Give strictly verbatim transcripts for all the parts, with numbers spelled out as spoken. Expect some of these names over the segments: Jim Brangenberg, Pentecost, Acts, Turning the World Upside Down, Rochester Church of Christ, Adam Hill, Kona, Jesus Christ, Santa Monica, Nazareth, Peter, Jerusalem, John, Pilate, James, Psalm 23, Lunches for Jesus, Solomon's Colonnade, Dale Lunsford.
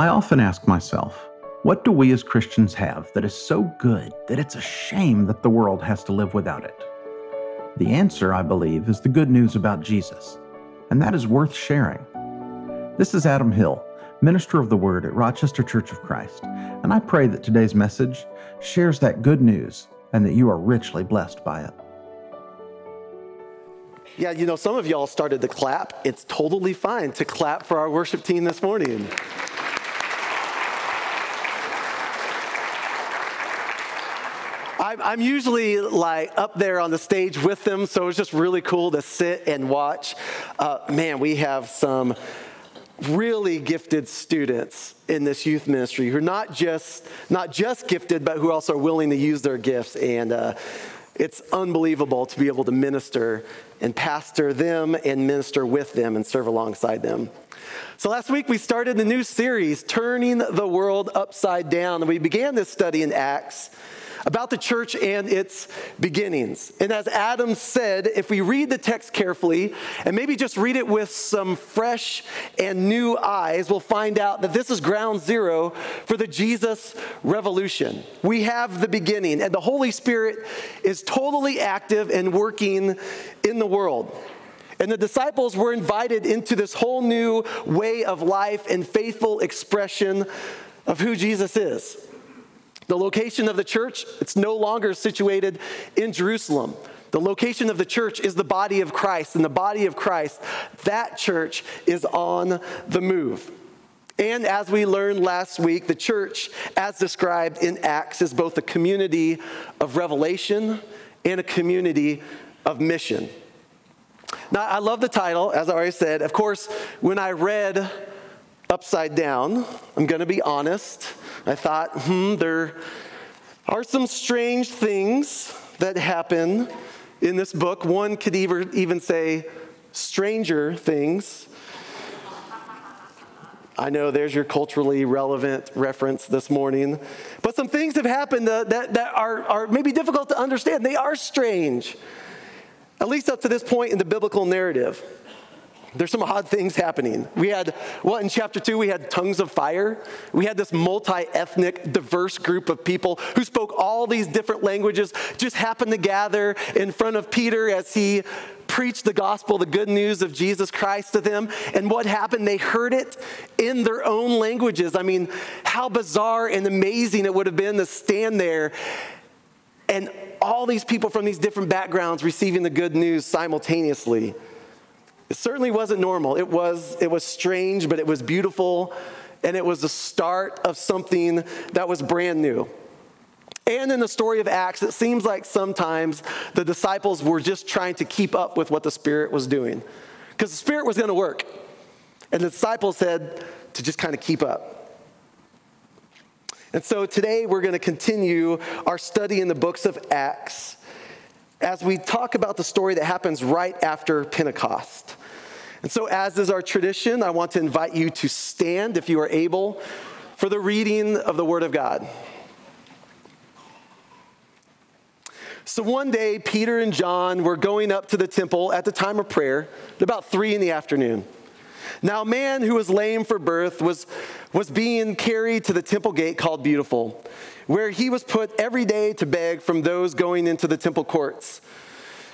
I often ask myself, what do we as Christians have that is so good that it's a shame that the world has to live without it? The answer, I believe, is the good news about Jesus, and that is worth sharing. This is Adam Hill, minister of the Word at Rochester Church of Christ, and I pray that today's message shares that good news and that you are richly blessed by it. Yeah, you know, some of y'all started to clap. It's totally fine to clap for our worship team this morning. I'm usually like up there on the stage with them, so it was just really cool to sit and watch. Uh, man, we have some really gifted students in this youth ministry who are not just not just gifted, but who also are willing to use their gifts. And uh, it's unbelievable to be able to minister and pastor them and minister with them and serve alongside them. So last week we started the new series, Turning the World Upside Down, and we began this study in Acts about the church and its beginnings. And as Adam said, if we read the text carefully and maybe just read it with some fresh and new eyes, we'll find out that this is ground zero for the Jesus revolution. We have the beginning, and the Holy Spirit is totally active and working in the world. And the disciples were invited into this whole new way of life and faithful expression of who Jesus is. The location of the church, it's no longer situated in Jerusalem. The location of the church is the body of Christ, and the body of Christ, that church is on the move. And as we learned last week, the church, as described in Acts, is both a community of revelation and a community of mission. Now, I love the title, as I already said. Of course, when I read Upside Down, I'm going to be honest, I thought, hmm, there are some strange things that happen in this book. One could even, even say stranger things. I know there's your culturally relevant reference this morning. But some things have happened that, that, that are, are maybe difficult to understand. They are strange, at least up to this point in the biblical narrative. There's some odd things happening. We had, well, in chapter two, we had tongues of fire. We had this multi-ethnic, diverse group of people who spoke all these different languages, just happened to gather in front of Peter as he preached the gospel, the good news of Jesus Christ to them. And what happened? They heard it in their own languages. I mean, how bizarre and amazing it would have been to stand there and all these people from these different backgrounds receiving the good news simultaneously. It certainly wasn't normal. It was it was strange, but it was beautiful, and it was the start of something that was brand new. And in the story of Acts, it seems like sometimes the disciples were just trying to keep up with what the Spirit was doing, because the Spirit was going to work, and the disciples had to just kind of keep up. And so today we're going to continue our study in the books of Acts as we talk about the story that happens right after Pentecost. And so, as is our tradition, I want to invite you to stand, if you are able, for the reading of the Word of God. So one day, Peter and John were going up to the temple at the time of prayer at about three in the afternoon. Now, a man who was lame from birth was, was being carried to the temple gate called Beautiful, where he was put every day to beg from those going into the temple courts.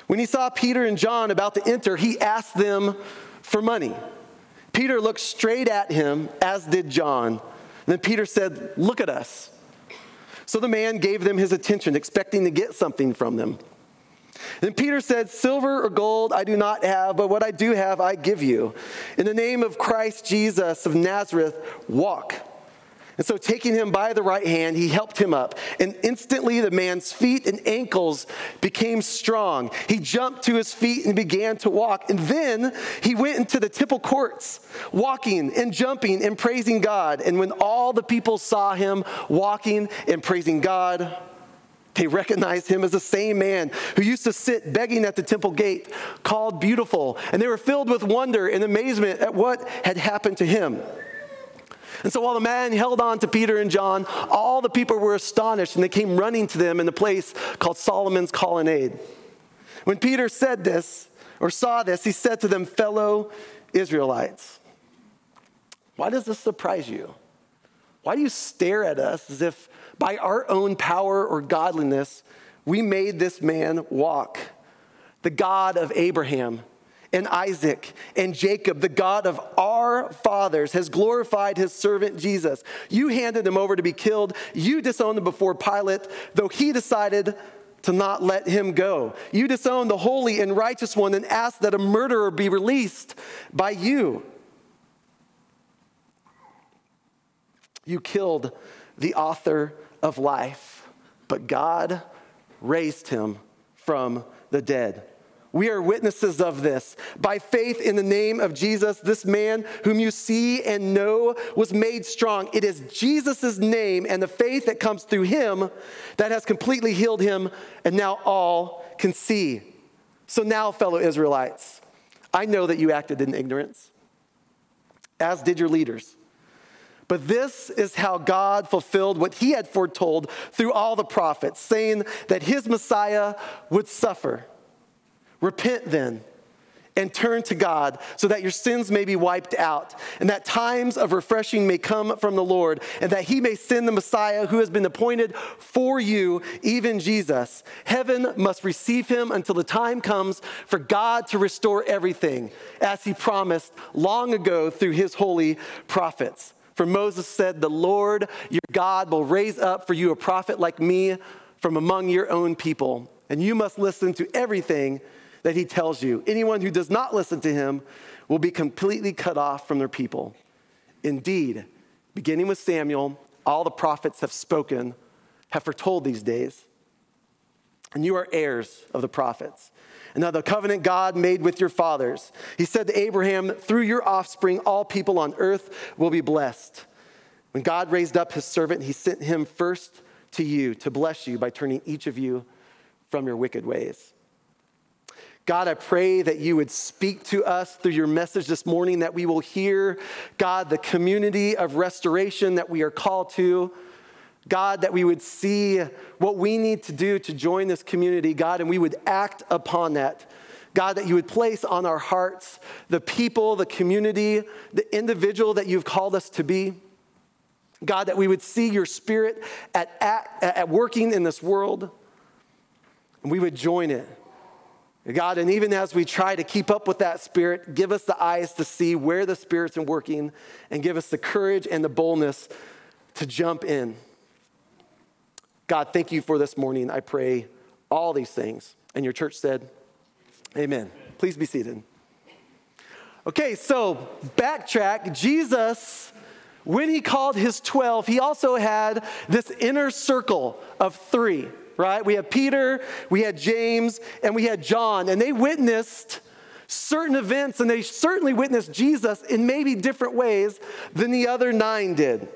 When he saw Peter and John about to enter, he asked them for money. Peter looked straight at him, as did John. Then Peter said, "Look at us." So the man gave them his attention, expecting to get something from them. Then Peter said, "Silver or gold I do not have, but what I do have I give you. In the name of Christ Jesus of Nazareth, walk." And so taking him by the right hand, he helped him up. And instantly the man's feet and ankles became strong. He jumped to his feet and began to walk. And then he went into the temple courts, walking and jumping and praising God. And when all the people saw him walking and praising God, they recognized him as the same man who used to sit begging at the temple gate called Beautiful. And they were filled with wonder and amazement at what had happened to him. And so while the man held on to Peter and John, all the people were astonished, and they came running to them in the place called Solomon's Colonnade. When Peter said this, or saw this, he said to them, "Fellow Israelites." Why does this surprise you? Why do you stare at us as if by our own power or godliness, we made this man walk? The God of Abraham and Isaac and Jacob, the God of our fathers, has glorified his servant Jesus. You handed him over to be killed. You disowned him before Pilate, though he decided to not let him go. You disowned the holy and righteous one and asked that a murderer be released by you. You killed the author of life, but God raised him from the dead. We are witnesses of this. By faith in the name of Jesus, this man whom you see and know was made strong. It is Jesus' name and the faith that comes through him that has completely healed him, and now all can see. So now, fellow Israelites, I know that you acted in ignorance, as did your leaders. But this is how God fulfilled what he had foretold through all the prophets, saying that his Messiah would suffer. Repent then and turn to God so that your sins may be wiped out, and that times of refreshing may come from the Lord, and that he may send the Messiah who has been appointed for you, even Jesus. Heaven must receive him until the time comes for God to restore everything, as he promised long ago through his holy prophets. For Moses said, the Lord your God will raise up for you a prophet like me from among your own people, and you must listen to everything that he tells you. Anyone who does not listen to him will be completely cut off from their people. Indeed, beginning with Samuel, all the prophets have spoken, have foretold these days, and you are heirs of the prophets. And now the covenant God made with your fathers. He said to Abraham, through your offspring, all people on earth will be blessed. When God raised up his servant, he sent him first to you to bless you by turning each of you from your wicked ways. God, I pray that you would speak to us through your message this morning, that we will hear, God, the community of restoration that we are called to. God, that we would see what we need to do to join this community, God, and we would act upon that. God, that you would place on our hearts the people, the community, the individual that you've called us to be. God, that we would see your spirit at, at, at working in this world, and we would join it. God, and even as we try to keep up with that spirit, give us the eyes to see where the spirit's in working, and give us the courage and the boldness to jump in. God, thank you for this morning. I pray all these things. And your church said, amen. Please be seated. Okay, so backtrack. Jesus, when he called his twelve, he also had this inner circle of three, right? We had Peter, we had James, and we had John. And they witnessed certain events, and they certainly witnessed Jesus in maybe different ways than the other nine did.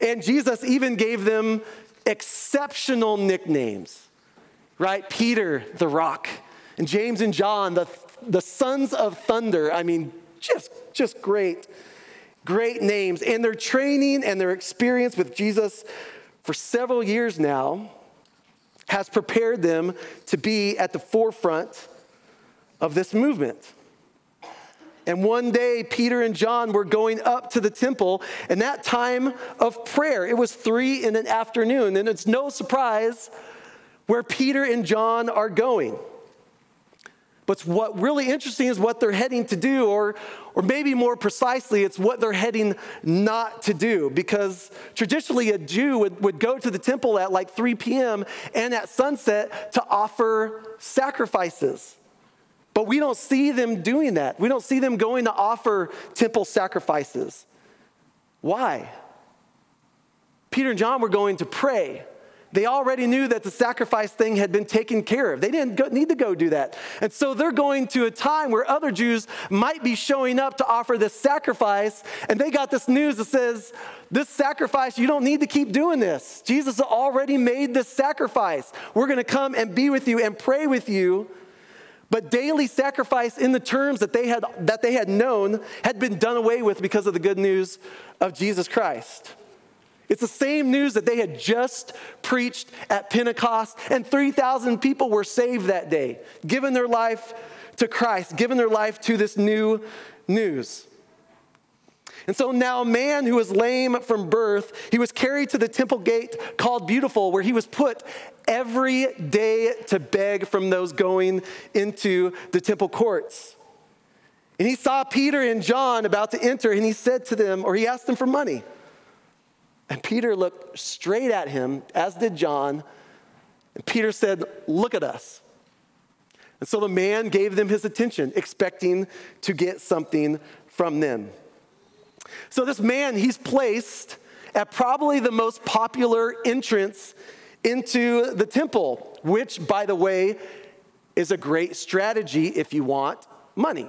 And Jesus even gave them exceptional nicknames, right? Peter, the rock, and James and John, the, the sons of thunder. I mean, just, just great, great names. And their training and their experience with Jesus for several years now has prepared them to be at the forefront of this movement. And one day, Peter and John were going up to the temple, and that time of prayer, it was three in the afternoon, and it's no surprise where Peter and John are going. But what really interesting is what they're heading to do, or, or maybe more precisely, it's what they're heading not to do, because traditionally a Jew would, would go to the temple at like three p.m. and at sunset to offer sacrifices. But we don't see them doing that. We don't see them going to offer temple sacrifices. Why? Peter and John were going to pray. They already knew that the sacrifice thing had been taken care of. They didn't go, need to go do that. And so they're going to a time where other Jews might be showing up to offer this sacrifice, and they got this news that says, this sacrifice, you don't need to keep doing this. Jesus already made this sacrifice. We're going to come and be with you and pray with you. But daily sacrifice in the terms that they had that they had known had been done away with because of the good news of Jesus Christ. It's the same news that they had just preached at Pentecost, and three thousand people were saved that day, given their life to Christ, given their life to this new news. And so now a man who was lame from birth, he was carried to the temple gate called Beautiful, where he was put every day to beg from those going into the temple courts. And he saw Peter and John about to enter, and he said to them, or he asked them for money. And Peter looked straight at him, as did John. And Peter said, "Look at us." And so the man gave them his attention, expecting to get something from them. So this man, he's placed at probably the most popular entrance into the temple, which, by the way, is a great strategy if you want money,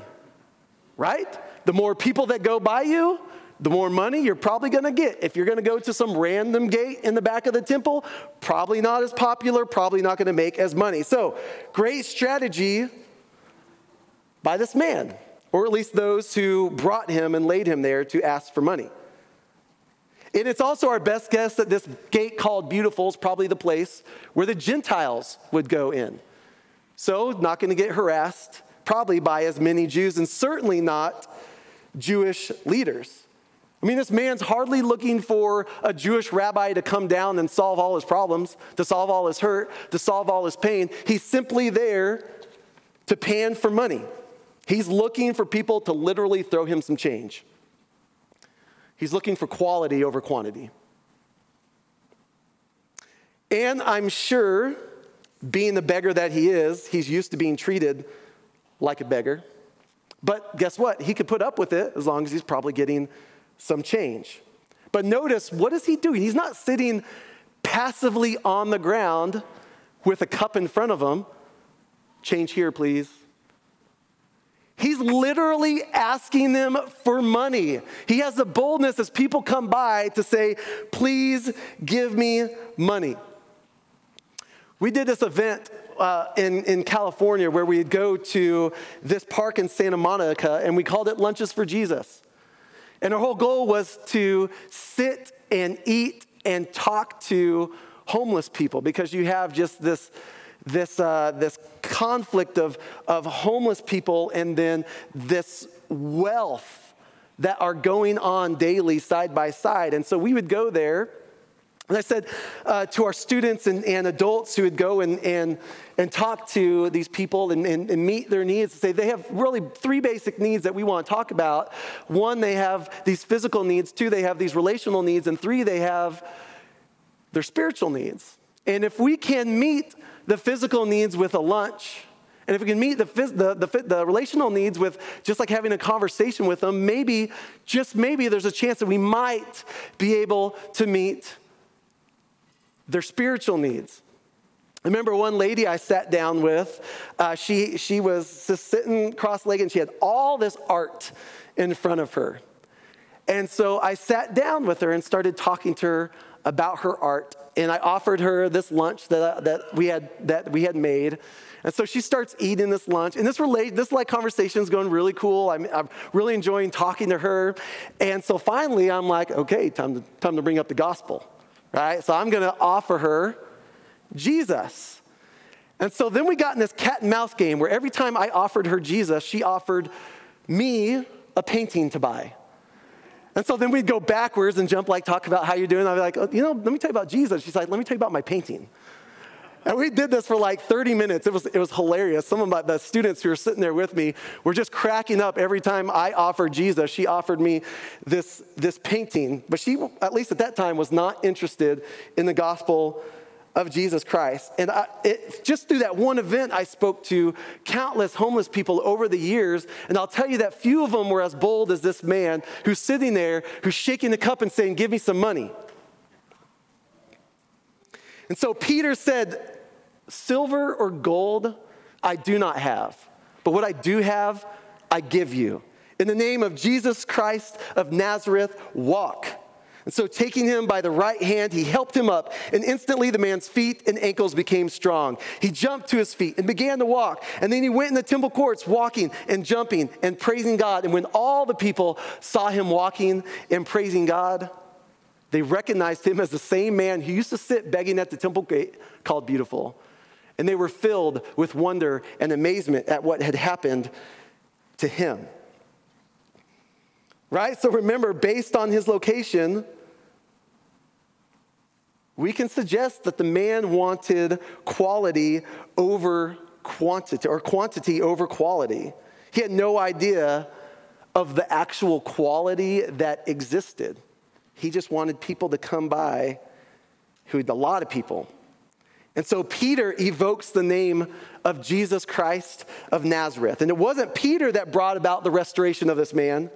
right? The more people that go by you, the more money you're probably going to get. If you're going to go to some random gate in the back of the temple, probably not as popular, probably not going to make as money. So great strategy by this man, or at least those who brought him and laid him there to ask for money. And it's also our best guess that this gate called Beautiful is probably the place where the Gentiles would go in. So not going to get harassed probably by as many Jews, and certainly not Jewish leaders. I mean, this man's hardly looking for a Jewish rabbi to come down and solve all his problems, to solve all his hurt, to solve all his pain. He's simply there to pan for money. He's looking for people to literally throw him some change. He's looking for quality over quantity. And I'm sure, being the beggar that he is, he's used to being treated like a beggar. But guess what? He could put up with it as long as he's probably getting some change. But notice, what is he doing? He's not sitting passively on the ground with a cup in front of him. Change here, please. He's literally asking them for money. He has the boldness as people come by to say, "Please give me money." We did this event uh, in, in California where we'd go to this park in Santa Monica, and we called it Lunches for Jesus. And our whole goal was to sit and eat and talk to homeless people, because you have just this this uh, this conflict of, of homeless people and then this wealth that are going on daily side by side. And so we would go there. And I said uh, to our students and, and adults who would go and, and, and talk to these people and, and, and meet their needs, to say they have really three basic needs that we want to talk about. One, they have these physical needs. Two, they have these relational needs. And three, they have their spiritual needs. And if we can meet the physical needs with a lunch, and if we can meet the, phys- the, the, the relational needs with just like having a conversation with them, maybe, just maybe there's a chance that we might be able to meet their spiritual needs. I remember one lady I sat down with, uh, she, she was just sitting cross-legged, and she had all this art in front of her. And so I sat down with her and started talking to her about her art, and I offered her this lunch that, that, we, had, that we had made. And so she starts eating this lunch, and this, relate, this like conversation is going really cool. I'm, I'm really enjoying talking to her. And so finally, I'm like, okay, time to, time to bring up the gospel. Right? So I'm going to offer her Jesus. And so then we got in this cat and mouse game where every time I offered her Jesus, she offered me a painting to buy. And so then we'd go backwards and jump, like, talk about how you're doing. I'd be like, oh, you know, let me tell you about Jesus. She's like, let me tell you about my painting. And we did this for like thirty minutes. It was it was hilarious. Some of my, the students who were sitting there with me were just cracking up every time I offered Jesus. She offered me this, this painting. But she, at least at that time, was not interested in the gospel of Jesus Christ. And I, it, just through that one event, I spoke to countless homeless people over the years. And I'll tell you that few of them were as bold as this man who's sitting there, who's shaking the cup and saying, "Give me some money." And so Peter said, "Silver or gold I do not have, but what I do have, I give you. In the name of Jesus Christ of Nazareth, walk." And so taking him by the right hand, he helped him up, and instantly the man's feet and ankles became strong. He jumped to his feet and began to walk, and then he went in the temple courts walking and jumping and praising God. And when all the people saw him walking and praising God, they recognized him as the same man who used to sit begging at the temple gate called Beautiful. And they were filled with wonder and amazement at what had happened to him. Right? So remember, based on his location, we can suggest that the man wanted quality over quantity, or quantity over quality. He had no idea of the actual quality that existed. He just wanted people to come by who had a lot of people. And so Peter evokes the name of Jesus Christ of Nazareth. And it wasn't Peter that brought about the restoration of this man.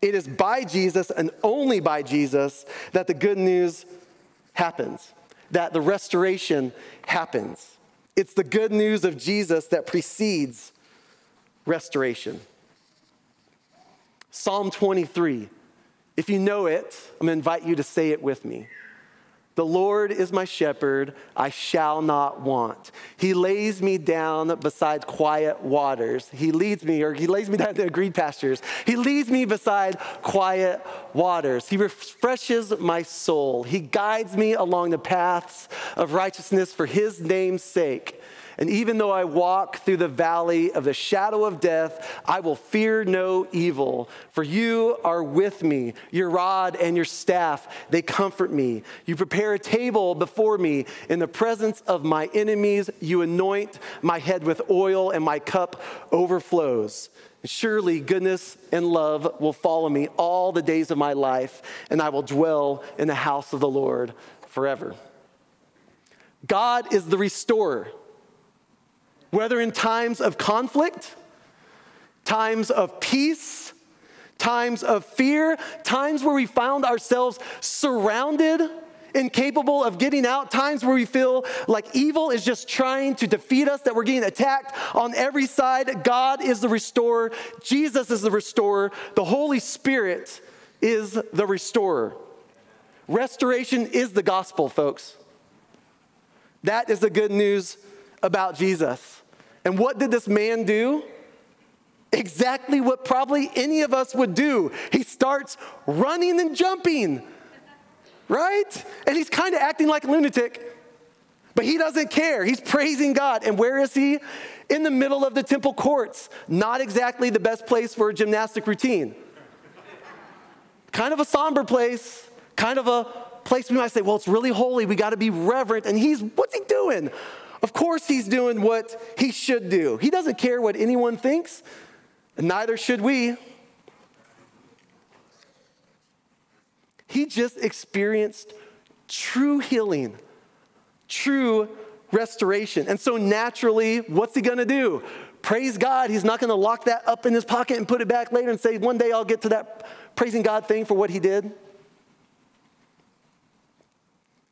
It is by Jesus and only by Jesus that the good news happens, that the restoration happens. It's the good news of Jesus that precedes restoration. Psalm twenty-three, if you know it, I'm going to invite you to say it with me. The Lord is my shepherd, I shall not want. He lays me down beside quiet waters. He leads me, or he lays me down to green pastures. He leads me beside quiet waters. He refreshes my soul. He guides me along the paths of righteousness for his name's sake. And even though I walk through the valley of the shadow of death, I will fear no evil. For you are with me. Your rod and your staff, they comfort me. You prepare a table before me in the presence of my enemies. You anoint my head with oil, and my cup overflows. Surely goodness and love will follow me all the days of my life, and I will dwell in the house of the Lord forever. God is the restorer. Whether in times of conflict, times of peace, times of fear, times where we found ourselves surrounded, incapable of getting out, times where we feel like evil is just trying to defeat us, that we're getting attacked on every side, God is the restorer. Jesus is the restorer. The Holy Spirit is the restorer. Restoration is the gospel, folks. That is the good news about Jesus. And what did this man do? Exactly what probably any of us would do. He starts running and jumping, right? And he's kind of acting like a lunatic, but he doesn't care. He's praising God. And where is he? In the middle of the temple courts. Not exactly the best place for a gymnastic routine. Kind of a somber place, kind of a place we might say, well, it's really holy. We got to be reverent. And he's, what's he doing? Of course he's doing what he should do. He doesn't care what anyone thinks, and neither should we. He just experienced true healing, true restoration. And so naturally, what's he going to do? Praise God. He's not going to lock that up in his pocket and put it back later and say, one day I'll get to that praising God thing for what he did.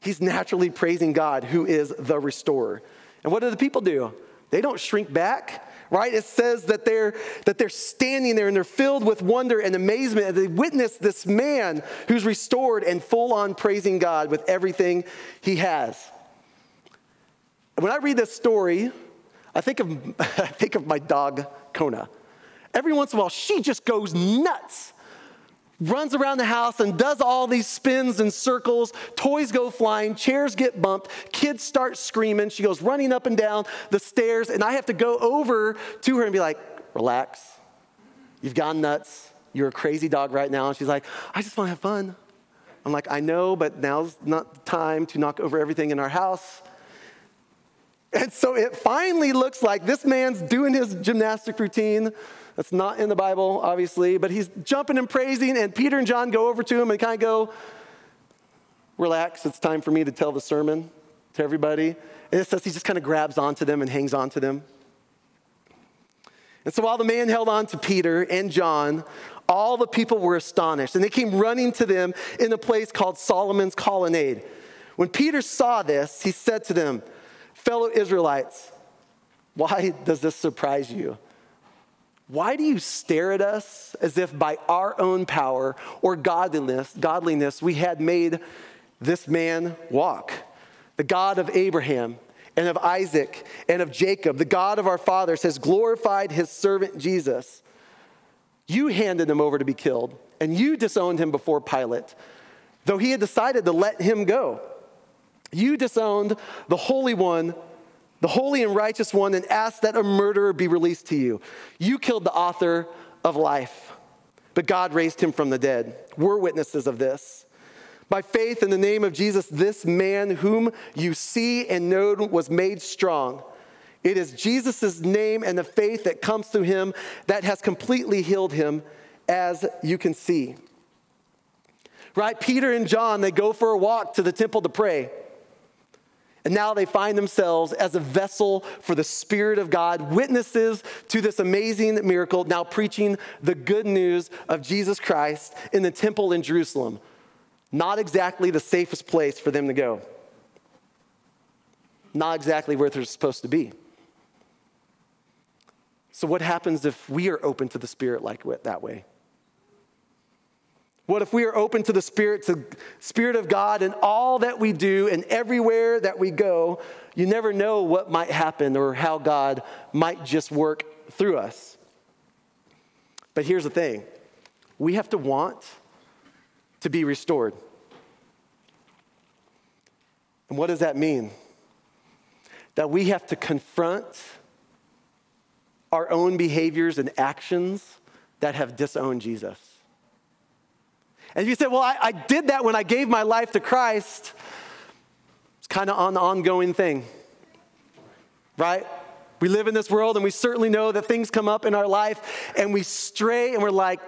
He's naturally praising God, who is the restorer. And what do the people do? They don't shrink back, right? It says that they're, that they're standing there and they're filled with wonder and amazement. And they witness this man who's restored and full on praising God with everything he has. When I read this story, I think of, I think of my dog, Kona. Every once in a while, she just goes nuts. Runs around the house and does all these spins and circles. Toys go flying. Chairs get bumped. Kids start screaming. She goes running up and down the stairs. And I have to go over to her and be like, relax. You've gone nuts. You're a crazy dog right now. And she's like, I just want to have fun. I'm like, I know, but now's not the time to knock over everything in our house. And so it finally looks like this man's doing his gymnastic routine. That's not in the Bible, obviously, but he's jumping and praising, and Peter and John go over to him and kind of go, relax, it's time for me to tell the sermon to everybody. And it says he just kind of grabs onto them and hangs onto them. And so while the man held on to Peter and John, all the people were astonished, and they came running to them in a place called Solomon's Colonnade. When Peter saw this, he said to them, fellow Israelites, why does this surprise you? Why do you stare at us as if by our own power or godliness, godliness we had made this man walk? The God of Abraham and of Isaac and of Jacob, the God of our fathers, has glorified his servant Jesus. You handed him over to be killed, and you disowned him before Pilate, though he had decided to let him go. You disowned the Holy One, the holy and righteous one, and asked that a murderer be released to you. You killed the author of life. but God raised him from the dead. We're witnesses of this. By faith in the name of Jesus, this man whom you see and know was made strong. It is Jesus' name and the faith that comes through him that has completely healed him, as you can see. Right? Peter and John, they go for a walk to the temple to pray. And now they find themselves as a vessel for the Spirit of God, witnesses to this amazing miracle, now preaching the good news of Jesus Christ in the temple in Jerusalem. Not exactly the safest place for them to go. Not exactly where they're supposed to be. So what happens if we are open to the Spirit like that way? What if we are open to the Spirit, to the Spirit of God in all that we do and everywhere that we go? You never know what might happen or how God might just work through us. But here's the thing. We have to want to be restored. And what does that mean? That we have to confront our own behaviors and actions that have disowned Jesus. And you say, well, I, I did that when I gave my life to Christ. It's kind of an ongoing thing, right? We live in this world, and we certainly know that things come up in our life, and we stray, and we're like,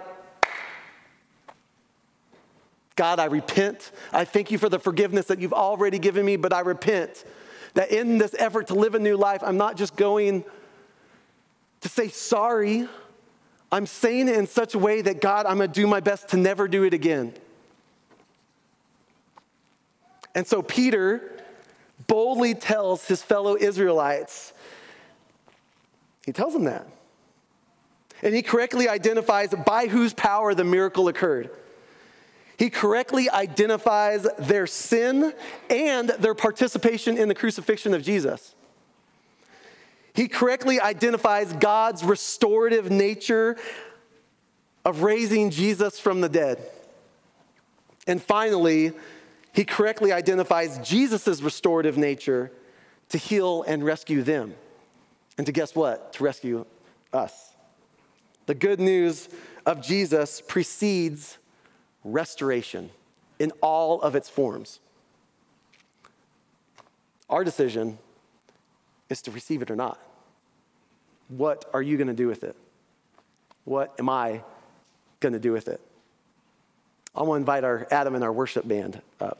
God, I repent. I thank you for the forgiveness that you've already given me, but I repent that in this effort to live a new life, I'm not just going to say sorry. I'm saying it in such a way that, God, I'm going to do my best to never do it again. And so Peter boldly tells his fellow Israelites, he tells them that. And he correctly identifies by whose power the miracle occurred. He correctly identifies their sin and their participation in the crucifixion of Jesus. He correctly identifies God's restorative nature of raising Jesus from the dead. And finally, he correctly identifies Jesus' restorative nature to heal and rescue them. And to guess what? To rescue us. The good news of Jesus precedes restoration in all of its forms. Our decision is to receive it or not. What are you going to do with it? What am I going to do with it? I want to invite our Adam and our worship band up.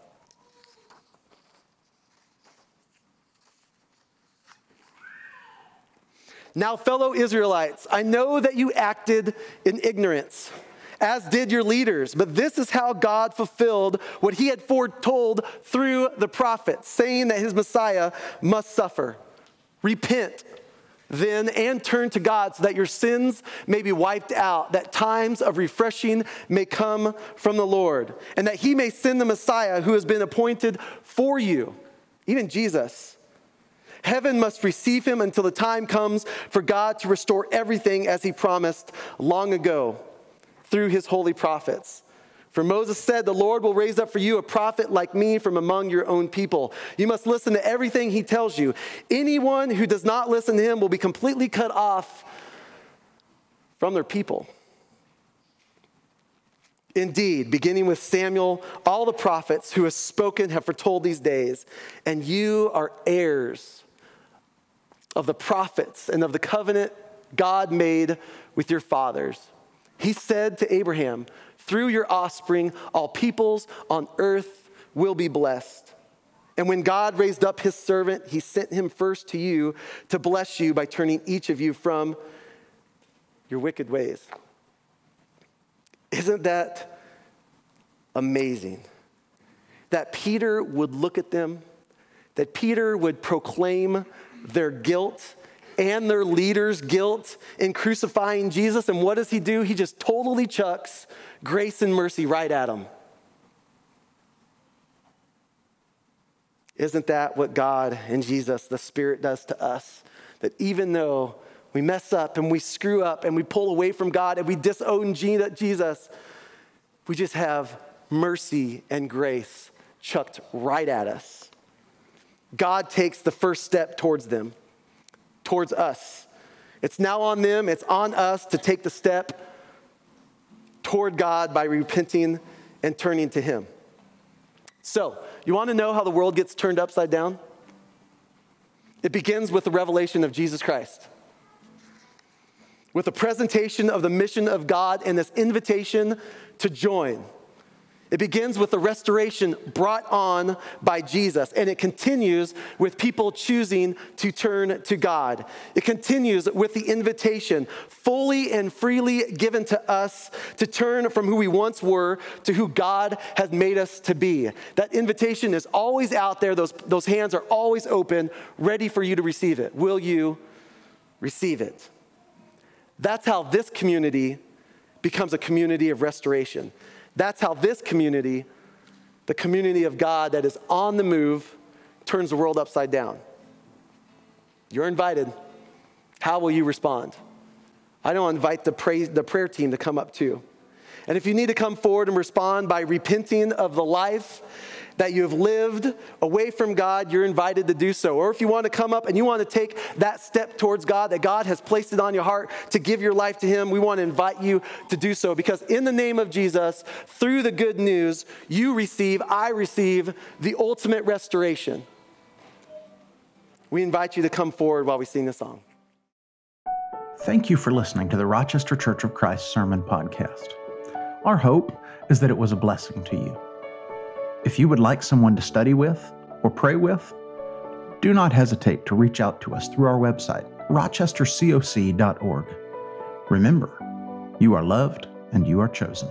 Now, fellow Israelites, I know that you acted in ignorance, as did your leaders, but this is how God fulfilled what he had foretold through the prophets, saying that his Messiah must suffer. Repent then and turn to God so that your sins may be wiped out, that times of refreshing may come from the Lord, and that he may send the Messiah who has been appointed for you, even Jesus. Heaven must receive him until the time comes for God to restore everything as he promised long ago through his holy prophets. For Moses said, the Lord will raise up for you a prophet like me from among your own people. You must listen to everything he tells you. Anyone who does not listen to him will be completely cut off from their people. Indeed, beginning with Samuel, all the prophets who have spoken have foretold these days, and you are heirs of the prophets and of the covenant God made with your fathers. He said to Abraham, through your offspring, all peoples on earth will be blessed. And when God raised up his servant, he sent him first to you to bless you by turning each of you from your wicked ways. Isn't that amazing? That Peter would look at them, that Peter would proclaim their guilt and their leaders' guilt in crucifying Jesus. And what does he do? He just totally chucks grace and mercy right at them. Isn't that what God and Jesus, the Spirit, does to us? That even though we mess up and we screw up and we pull away from God and we disown Jesus, we just have mercy and grace chucked right at us. God takes the first step towards them. towards us. It's now on them, it's on us to take the step toward God by repenting and turning to him. So, you want to know how the world gets turned upside down? It begins with the revelation of Jesus Christ, with the presentation of the mission of God and this invitation to join. It begins with the restoration brought on by Jesus, and it continues with people choosing to turn to God. It continues with the invitation fully and freely given to us to turn from who we once were to who God has made us to be. That invitation is always out there. Those, those hands are always open, ready for you to receive it. Will you receive it? That's how this community becomes a community of restoration. That's how this community, the community of God that is on the move, turns the world upside down. You're invited. How will you respond? I don't invite the, pray, the prayer team to come up too. And if you need to come forward and respond by repenting of the life that you have lived away from God, you're invited to do so. Or if you want to come up and you want to take that step towards God, that God has placed it on your heart to give your life to him, we want to invite you to do so. Because in the name of Jesus, through the good news, you receive, I receive the ultimate restoration. We invite you to come forward while we sing this song. Thank you for listening to the Rochester Church of Christ Sermon Podcast. Our hope is that it was a blessing to you. If you would like someone to study with or pray with, do not hesitate to reach out to us through our website, rochester coc dot org. Remember, you are loved and you are chosen.